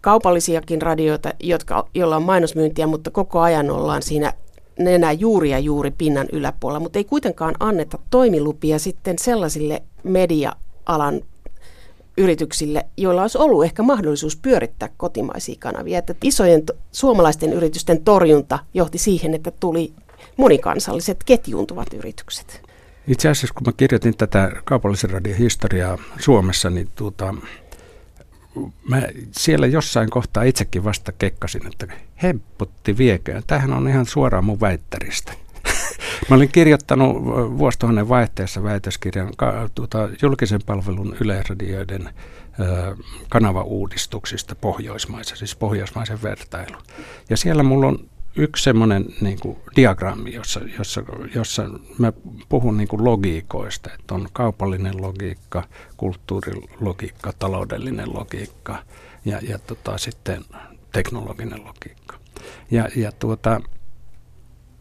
kaupallisiakin radioita, jotka, joilla on mainosmyyntiä, mutta koko ajan ollaan siinä nenä juuri ja juuri pinnan yläpuolella, mutta ei kuitenkaan anneta toimilupia sitten sellaisille media-alan yrityksille, joilla olisi ollut ehkä mahdollisuus pyörittää kotimaisia kanavia. Että isojen to- suomalaisten yritysten torjunta johti siihen, että tuli monikansalliset ketjuuntuvat yritykset. Itse asiassa kun mä kirjoitin tätä kaupallisen radion historiaa Suomessa, niin tuota, mä siellä jossain kohtaa itsekin vasta kekkasin, että hemputti vieköön. Tämähän on ihan suoraan mun väittäristä. Mä olin kirjoittanut vuosituhannen vaihteessa väitöskirjan tuota, julkisen palvelun yleisradioiden kanavauudistuksista Pohjoismaissa, siis pohjoismaisen vertailu. Ja siellä mulla on yksi semmoinen niin kuin diagrammi, jossa, jossa, jossa mä puhun niin kuin logiikoista, että on kaupallinen logiikka, kulttuurilogiikka, taloudellinen logiikka ja, ja tota, sitten teknologinen logiikka. Ja, ja tuota,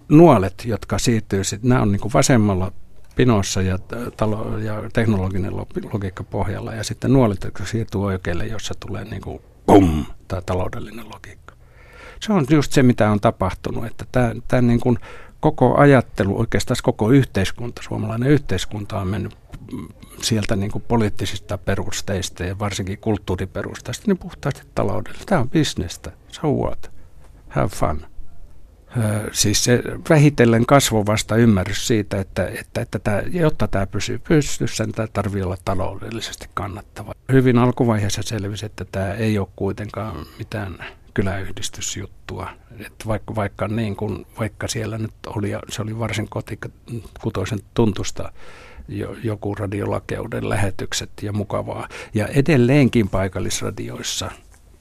nuolet, jotka siirtyy, sit, nämä on niin kuin vasemmalla pinossa ja, talo, ja teknologinen logiikka pohjalla ja sitten nuolet, jotka siirtyy oikealle, jossa tulee niin kuin bum, tai taloudellinen logiikka. Se on just se, mitä on tapahtunut, että tämä, tämä niin kuin koko ajattelu, oikeastaan koko yhteiskunta, suomalainen yhteiskunta on mennyt sieltä niin kuin poliittisista perusteista ja varsinkin kulttuuriperusteista, niin puhtaasti taloudellisesti. Tämä on bisnestä. So what? Have fun. Öö, siis se vähitellen kasvovasta ymmärrys siitä, että, että, että tämä, jotta tämä pysyy pystyssä, niin tämä tarvitsee olla taloudellisesti kannattava. Hyvin alkuvaiheessa selvisi, että tämä ei ole kuitenkaan mitään kyläyhdistysjuttua, että vaikka, vaikka, niin kun, vaikka siellä nyt oli, se oli varsin kotikutoisen tuntusta joku Radiolakeuden lähetykset ja mukavaa. Ja edelleenkin paikallisradioissa,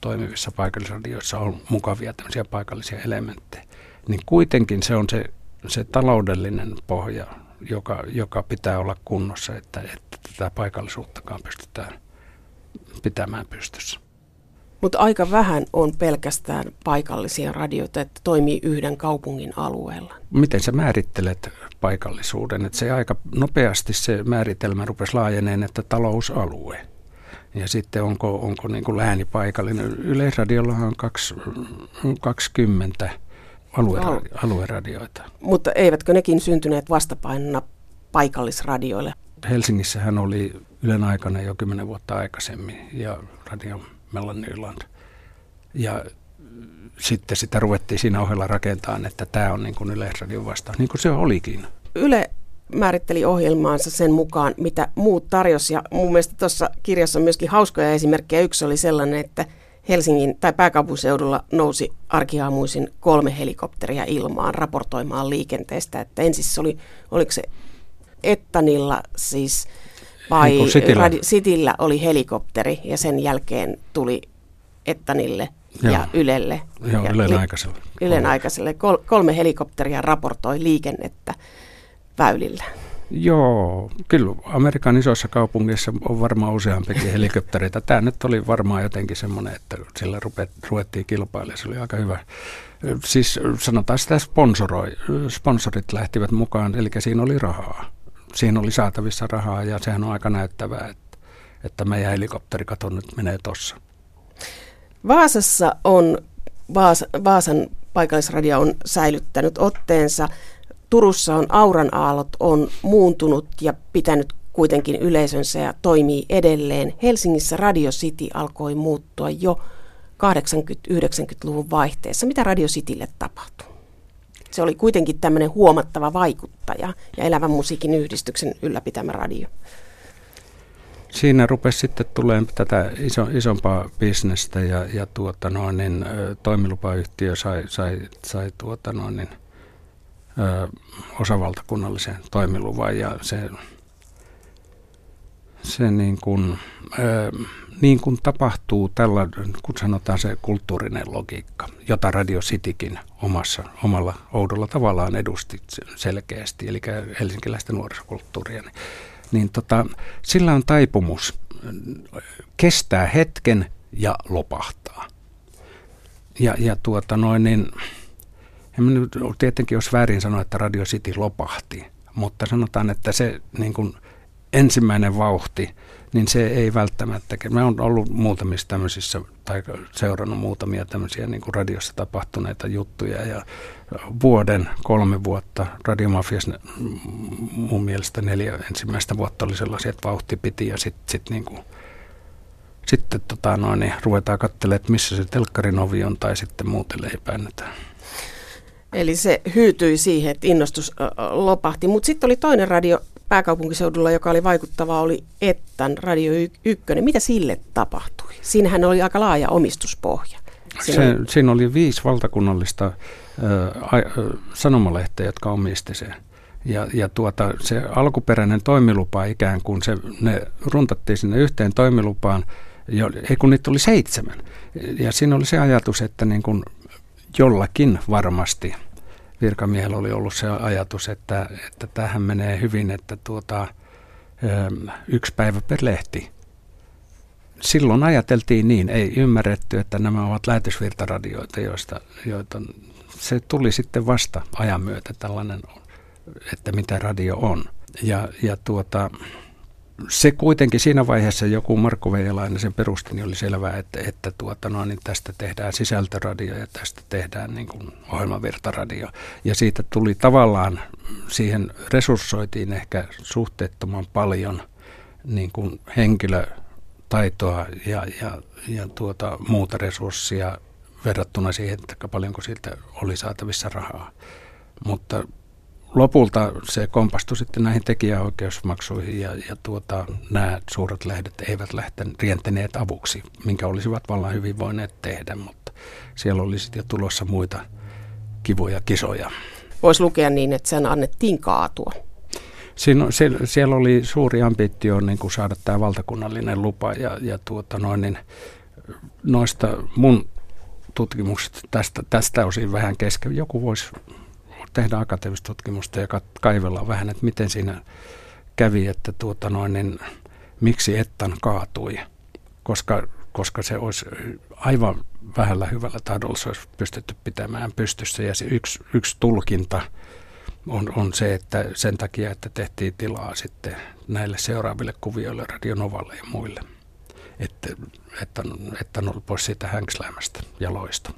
toimivissa paikallisradioissa on mukavia tämmöisiä paikallisia elementtejä. Niin kuitenkin se on se, se taloudellinen pohja, joka, joka pitää olla kunnossa, että, että tätä paikallisuuttakaan pystytään pitämään pystyssä. Mutta aika vähän on pelkästään paikallisia radioita, että toimii yhden kaupungin alueella. Miten sä määrittelet paikallisuuden? Et se aika nopeasti se määritelmä rupesi laajeneen, että talousalue. Ja sitten onko, onko niin kuin läänipaikallinen? Yleisradiollahan on kaksi, kaksikymmentä aluera- alueradioita. Mutta eivätkö nekin syntyneet vastapainona paikallisradioille? Helsingissähän oli Ylen aikana jo kymmenen vuotta aikaisemmin ja radio Nyland. Ja sitten sitä ruvettiin siinä ohella rakentamaan, että tämä on niin kuin Yleisradion vastaus, niin kuin se olikin. Yle määritteli ohjelmaansa sen mukaan, mitä muut tarjosi. Ja mun mielestä tuossa kirjassa on myöskin hauskoja esimerkkejä. Yksi oli sellainen, että Helsingin tai pääkaupunkiseudulla nousi arkiaamuisin kolme helikopteria ilmaan raportoimaan liikenteestä. Että ensin se oli, oliko se Etanilla siis... Vai Cityllä oli helikopteri ja sen jälkeen tuli Etanille Joo. ja Ylelle. Joo, ja Ylen, aikaiselle. Ylen aikaiselle. Kol- kolme helikopteria raportoi liikennettä väylillä. Joo, kyllä Amerikan isossa kaupungissa on varmaan useampikin helikoptereita. Tämä nyt oli varmaan jotenkin semmoinen, että sillä rupet, ruvettiin kilpailemaan. Se oli aika hyvä. Siis sanotaan sitä sponsoroi. Sponsorit lähtivät mukaan, eli siinä oli rahaa. Siinä oli saatavissa rahaa ja sehän on aika näyttävää, että, että meidän helikopterikato nyt menee tuossa. Vaasassa on, Vaasa, Vaasan paikallisradio on säilyttänyt otteensa. Turussa on Auran Aallot on muuntunut ja pitänyt kuitenkin yleisönsä ja toimii edelleen. Helsingissä Radio City alkoi muuttua jo kahdeksankymmentä-yhdeksänkymmentäluvun vaihteessa. Mitä Radio Citylle tapahtui? Se oli kuitenkin tämmöinen huomattava vaikuttaja ja Elävän musiikin yhdistyksen ylläpitämä radio. Siinä rupesi sitten tulemaan tätä iso, isompaa bisnestä ja, ja tuota noin, niin, toimilupayhtiö sai, sai, sai tuota noin, niin, ö, osavaltakunnallisen toimiluvan ja se, se niin kuin, ö, niin kuin tapahtuu tällä, kun sanotaan se kulttuurinen logiikka, jota Radio Citykin omassa, omalla oudolla tavallaan edusti selkeästi, eli helsinkiläistä nuorisokulttuuria, niin, niin tota, sillä on taipumus kestää hetken ja lopahtaa. Ja, ja tuota noin, niin, nyt tietenkin jos väärin sanoa, että Radio City lopahti, mutta sanotaan, että se niin kuin ensimmäinen vauhti, niin se ei välttämättä. Mä oon ollut muutamissa tämmöisissä, tai seurannut muutamia tämmöisiä niin kuin radiossa tapahtuneita juttuja, ja vuoden, kolme vuotta, radiomafiassa mun mielestä neljä ensimmäistä vuotta oli sellaisia, että vauhti piti, ja sitten sit niin kuin Sitten tota, no, niin ruvetaan katselemaan, että missä se telkkarin ovi on, tai sitten muuten leipäännytään. Eli se hyytyi siihen, että innostus lopahti. Mutta sitten oli toinen radio pääkaupunkiseudulla, joka oli vaikuttava, oli Etan Radio Ykkönen. Mitä sille tapahtui? Siinähän oli aika laaja omistuspohja. Siinä, se, oli... siinä oli viisi valtakunnallista ää, sanomalehteä, jotka omisti sen. Ja, ja tuota, se alkuperäinen toimilupa ikään kuin se, ne runtattiin sinne yhteen toimilupaan, jo, ei kun niitä oli seitsemän. Ja siinä oli se ajatus, että niin kuin jollakin varmasti virkamiehellä oli ollut se ajatus, että, että tähän menee hyvin, että tuota, yksi päivä per lehti. Silloin ajateltiin niin, ei ymmärretty, että nämä ovat lähetysvirtaradioita, joista, joita se tuli sitten vasta ajan myötä tällainen, että mitä radio on. Ja, ja tuota, se kuitenkin siinä vaiheessa joku Markku Veijalainen sen perusti, niin oli selvää, että, että tuota, no, niin tästä tehdään sisältöradio ja tästä tehdään niin kuin ohjelmavirtaradio. Ja siitä tuli tavallaan, siihen resurssoitiin ehkä suhteettoman paljon niin kuin henkilötaitoa ja, ja, ja tuota, muuta resurssia verrattuna siihen, että paljonko siltä oli saatavissa rahaa. Mutta lopulta se kompastui sitten näihin tekijäoikeusmaksuihin ja, ja tuota, nämä suuret lehdet eivät lähteneet, rientäneet avuksi, minkä olisivat vallan hyvin voineet tehdä, mutta siellä oli sitten jo tulossa muita kivoja kisoja. Voisi lukea niin, että sen annettiin kaatua. Siinä, siellä, siellä oli suuri ambitio niin kuin saada tämä valtakunnallinen lupa ja, ja tuota, noin, niin noista mun tutkimukset tästä, tästä osin vähän kesken. Joku voisi tehdään akateemista tutkimusta ja kaivellaan vähän, että miten siinä kävi, että tuota noin, niin miksi Etan kaatui, koska, koska se olisi aivan vähällä hyvällä tahdolla se olisi pystytty pitämään pystyssä. Ja se yksi, yksi tulkinta on, on se, että sen takia, että tehtiin tilaa sitten näille seuraaville kuvioille, Radio Novalle ja muille, että Etan, Etan oli pois siitä hänkslämästä jaloista.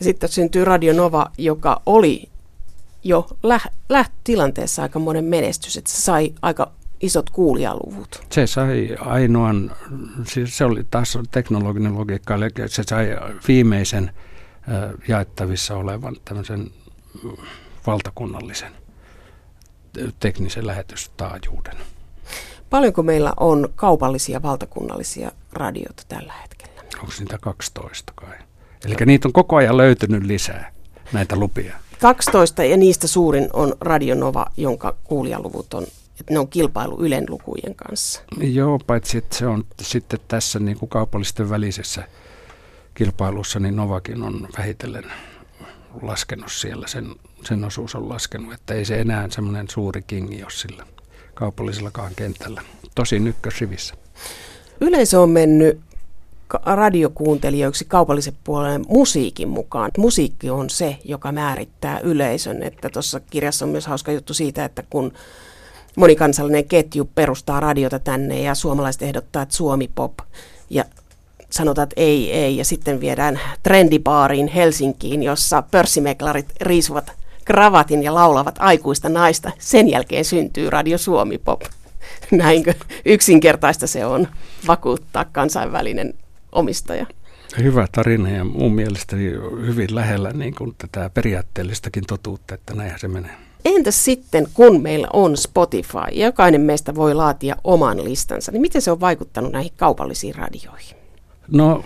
Ja sitten syntyi Radio Nova, joka oli jo lähtötilanteessa aika monen menestys, että se sai aika isot kuulijaluvut. Se sai ainoan, siis se oli taas teknologinen logiikka, eli se sai viimeisen jaettavissa olevan tämmöisen valtakunnallisen teknisen lähetystaajuuden. Paljonko meillä on kaupallisia valtakunnallisia radioita tällä hetkellä? Onko niitä kaksitoista kai? Eli niitä on koko ajan löytynyt lisää, näitä lupia. kaksitoista ja niistä suurin on Radio Nova, jonka kuulijaluvut on, että ne on kilpailu Ylen lukujen kanssa. Joo, paitsi että se on sitten tässä niin kuin kaupallisten välisessä kilpailussa, niin Novakin on vähitellen laskenut siellä, sen, sen osuus on laskenut, että ei se enää semmoinen suuri kingi ole sillä kaupallisellakaan kentällä, tosin ykkösrivissä. Yleisö on mennyt radiokuuntelijoiksi kaupallisen puolen musiikin mukaan. Musiikki on se, joka määrittää yleisön. Että tuossa kirjassa on myös hauska juttu siitä, että kun monikansallinen ketju perustaa radiota tänne ja suomalaiset ehdottaa, että Suomi pop ja sanotaan, että ei, ei ja sitten viedään trendibaariin Helsinkiin, jossa pörssimeklarit riisuvat kravatin ja laulavat aikuista naista. Sen jälkeen syntyy Radio Suomi pop. Näinkö yksinkertaista se on vakuuttaa kansainvälinen omistaja. Hyvä tarina ja mun mielestäni hyvin lähellä niin kuin tätä periaatteellistakin totuutta, että näinhän se menee. Entäs sitten, kun meillä on Spotify ja jokainen meistä voi laatia oman listansa, niin miten se on vaikuttanut näihin kaupallisiin radioihin? No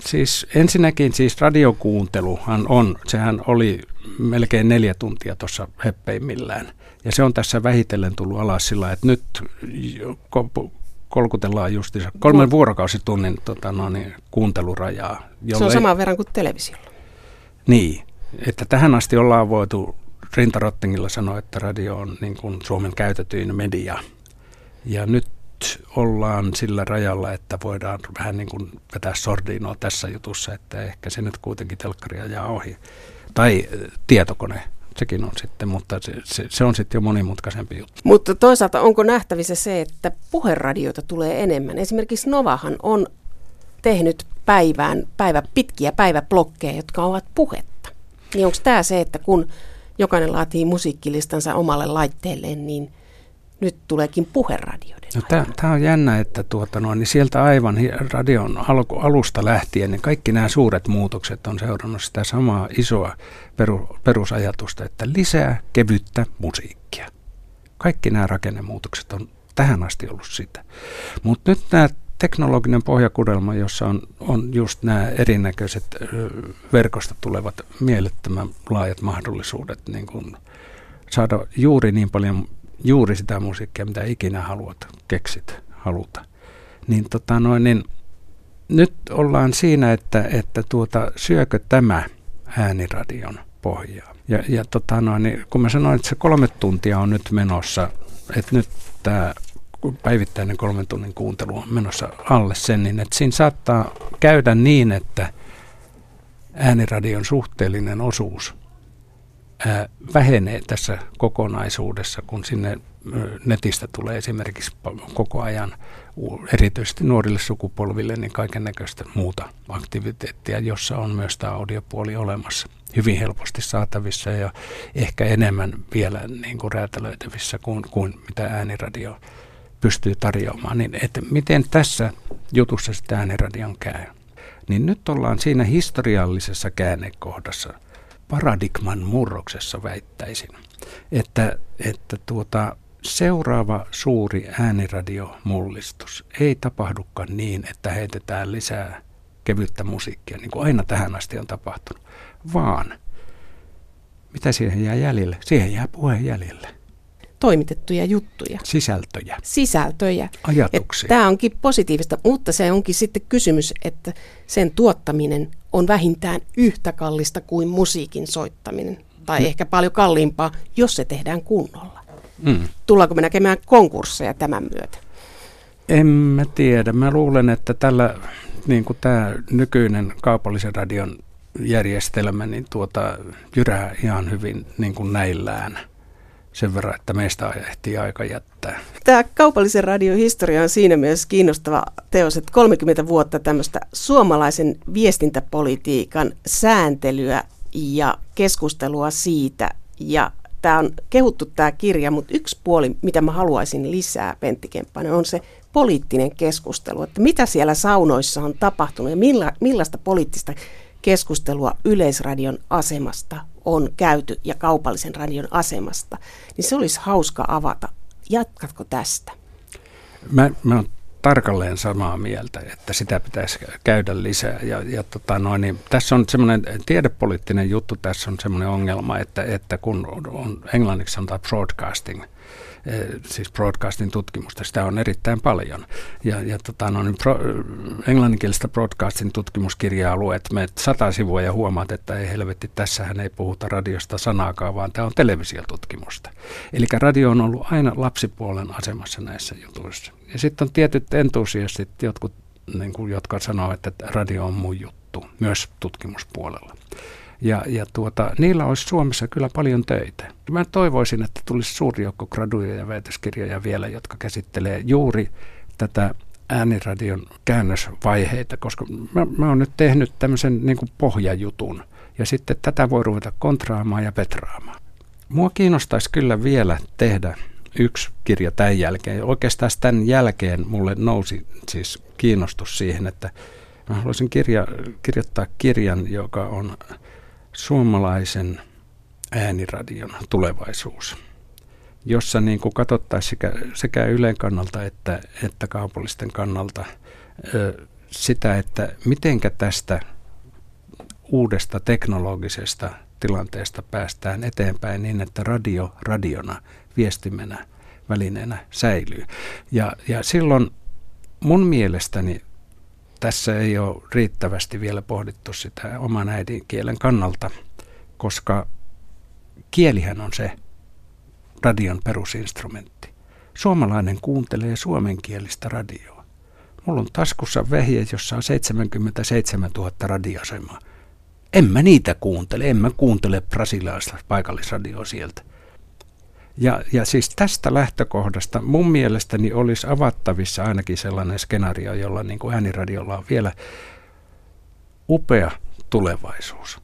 siis ensinnäkin siis radiokuunteluhan on, sehän oli melkein neljä tuntia tuossa heppeimmillään. Ja se on tässä vähitellen tullut alas sillä, että nyt kolkutellaan justiinsa kolmen vuorokausitunnin tota, no niin, kuuntelurajaa. Se on saman verran kuin televisiolla. Niin, että tähän asti ollaan voitu rintarottingilla sanoa, että radio on niin kuin Suomen käytetyin media. Ja nyt ollaan sillä rajalla, että voidaan vähän niin kuin vetää sordinoa tässä jutussa, että ehkä se nyt kuitenkin telkkari ajaa ohi. Tai tietokone sekin on sitten, mutta se, se, se on sitten jo monimutkaisempi juttu. Mutta toisaalta onko nähtävissä se, että puheradioita tulee enemmän? Esimerkiksi Novahan on tehnyt päivään, päivä, pitkiä päiväblokkeja, jotka ovat puhetta. Niin onko tämä se, että kun jokainen laatii musiikkilistansa omalle laitteelleen, niin nyt tuleekin puheradioiden. No, tämä on jännä, että tuota, no, niin sieltä aivan radion alusta lähtien niin kaikki nämä suuret muutokset on seurannut sitä samaa isoa peru, perusajatusta, että lisää kevyttä musiikkia. Kaikki nämä rakennemuutokset on tähän asti ollut sitä. Mutta nyt nämä teknologinen pohjakudelma, jossa on, on just nämä erinäköiset verkosta tulevat mielettömän laajat mahdollisuudet niin kun saada juuri niin paljon juuri sitä musiikkia, mitä ikinä haluat, keksit, haluta. Niin, tota noin, niin nyt ollaan siinä, että, että tuota, syökö tämä ääniradion pohjaa. Ja, ja tota noin, niin kun mä sanoin, että se kolme tuntia on nyt menossa, että nyt tämä päivittäinen kolmen tunnin kuuntelu on menossa alle sen, niin että siinä saattaa käydä niin, että ääniradion suhteellinen osuus vähenee tässä kokonaisuudessa, kun sinne netistä tulee esimerkiksi koko ajan erityisesti nuorille sukupolville niin kaiken näköistä muuta aktiviteettia, jossa on myös tämä audiopuoli olemassa hyvin helposti saatavissa ja ehkä enemmän vielä niin kuin räätälöitävissä kuin, kuin mitä ääniradio pystyy tarjoamaan. Niin, että miten tässä jutussa sitä ääniradion käy? Niin nyt ollaan siinä historiallisessa käännekohdassa, paradigman murroksessa väittäisin, että, että tuota, seuraava suuri ääniradiomullistus ei tapahdukaan niin, että heitetään lisää kevyttä musiikkia, niin kuin aina tähän asti on tapahtunut, vaan mitä siihen jää jäljelle? Siihen jää puheen jäljelle. Toimitettuja juttuja. Sisältöjä. Sisältöjä. Ajatuksia. Tämä onkin positiivista, mutta se onkin sitten kysymys, että sen tuottaminen on vähintään yhtä kallista kuin musiikin soittaminen. Tai mm. ehkä paljon kalliimpaa, jos se tehdään kunnolla. Mm. Tullaanko me näkemään konkursseja tämän myötä? En mä tiedä. Mä luulen, että tällä, niin kuin tämä nykyinen kaupallisen radion järjestelmä niin tuota, jyrää ihan hyvin niin kuin näillään. Sen verran, että meistä ehtii aika jättää. Tämä kaupallisen radiohistoria on siinä mielessä kiinnostava teos, että kolmekymmentä vuotta tämmöistä suomalaisen viestintäpolitiikan sääntelyä ja keskustelua siitä. Ja tämä on kehuttu tämä kirja, mutta yksi puoli, mitä mä haluaisin lisää, Pentti Kemppainen, on se poliittinen keskustelu. Että mitä siellä saunoissa on tapahtunut ja milla, millaista poliittista keskustelua Yleisradion asemasta on käyty ja kaupallisen radion asemasta, niin se olisi hauska avata. Jatkatko tästä? Mä, mä oon tarkalleen samaa mieltä, että sitä pitäisi käydä lisää. Ja, ja tota noin, niin tässä on semmoinen tiedepoliittinen juttu, tässä on semmoinen ongelma, että, että kun on, englanniksi sanotaan broadcasting, siis broadcastin tutkimusta, sitä on erittäin paljon. Ja, ja tota, no, niin pro, englanninkielistä broadcastin tutkimuskirjaa luet me sata sivua ja huomaat, että ei helvetti, tässähän ei puhuta radiosta sanaakaan, vaan tämä on televisiotutkimusta. Eli radio on ollut aina lapsipuolen asemassa näissä jutuissa. Ja sitten on tietyt entusiastit, jotkut, niin kuin, jotka sanoo, että radio on mun juttu, myös tutkimuspuolella. Ja, ja tuota, niillä olisi Suomessa kyllä paljon töitä. Mä toivoisin, että tulisi suuri joukko graduja ja väitöskirjoja vielä, jotka käsittelee juuri tätä ääniradion käännösvaiheita, koska mä, mä oon nyt tehnyt tämmöisen niin kuin pohjajutun, ja sitten tätä voi ruveta kontraamaan ja petraamaan. Mua kiinnostaisi kyllä vielä tehdä yksi kirja tämän jälkeen. Oikeastaan tämän jälkeen mulle nousi siis kiinnostus siihen, että mä haluaisin kirja, kirjoittaa kirjan, joka on suomalaisen ääniradion tulevaisuus, jossa niin kuin katsottaisiin sekä, sekä Ylen kannalta että, että kaupallisten kannalta ö, sitä, että mitenkä tästä uudesta teknologisesta tilanteesta päästään eteenpäin niin, että radio radiona, viestimenä, välineenä säilyy. Ja, ja silloin mun mielestäni tässä ei ole riittävästi vielä pohdittu sitä oman äidinkielen kannalta, koska kielihän on se radion perusinstrumentti. Suomalainen kuuntelee suomenkielistä radioa. Mulla on taskussa vehje, jossa on seitsemänkymmentäseitsemäntuhatta radioasemaa. en mä niitä kuuntele, en mä kuuntele brasilialaista paikallisradioa sieltä. Ja, ja siis tästä lähtökohdasta mun mielestäni olisi avattavissa ainakin sellainen skenaario, jolla niin kuin ääniradiolla on vielä upea tulevaisuus.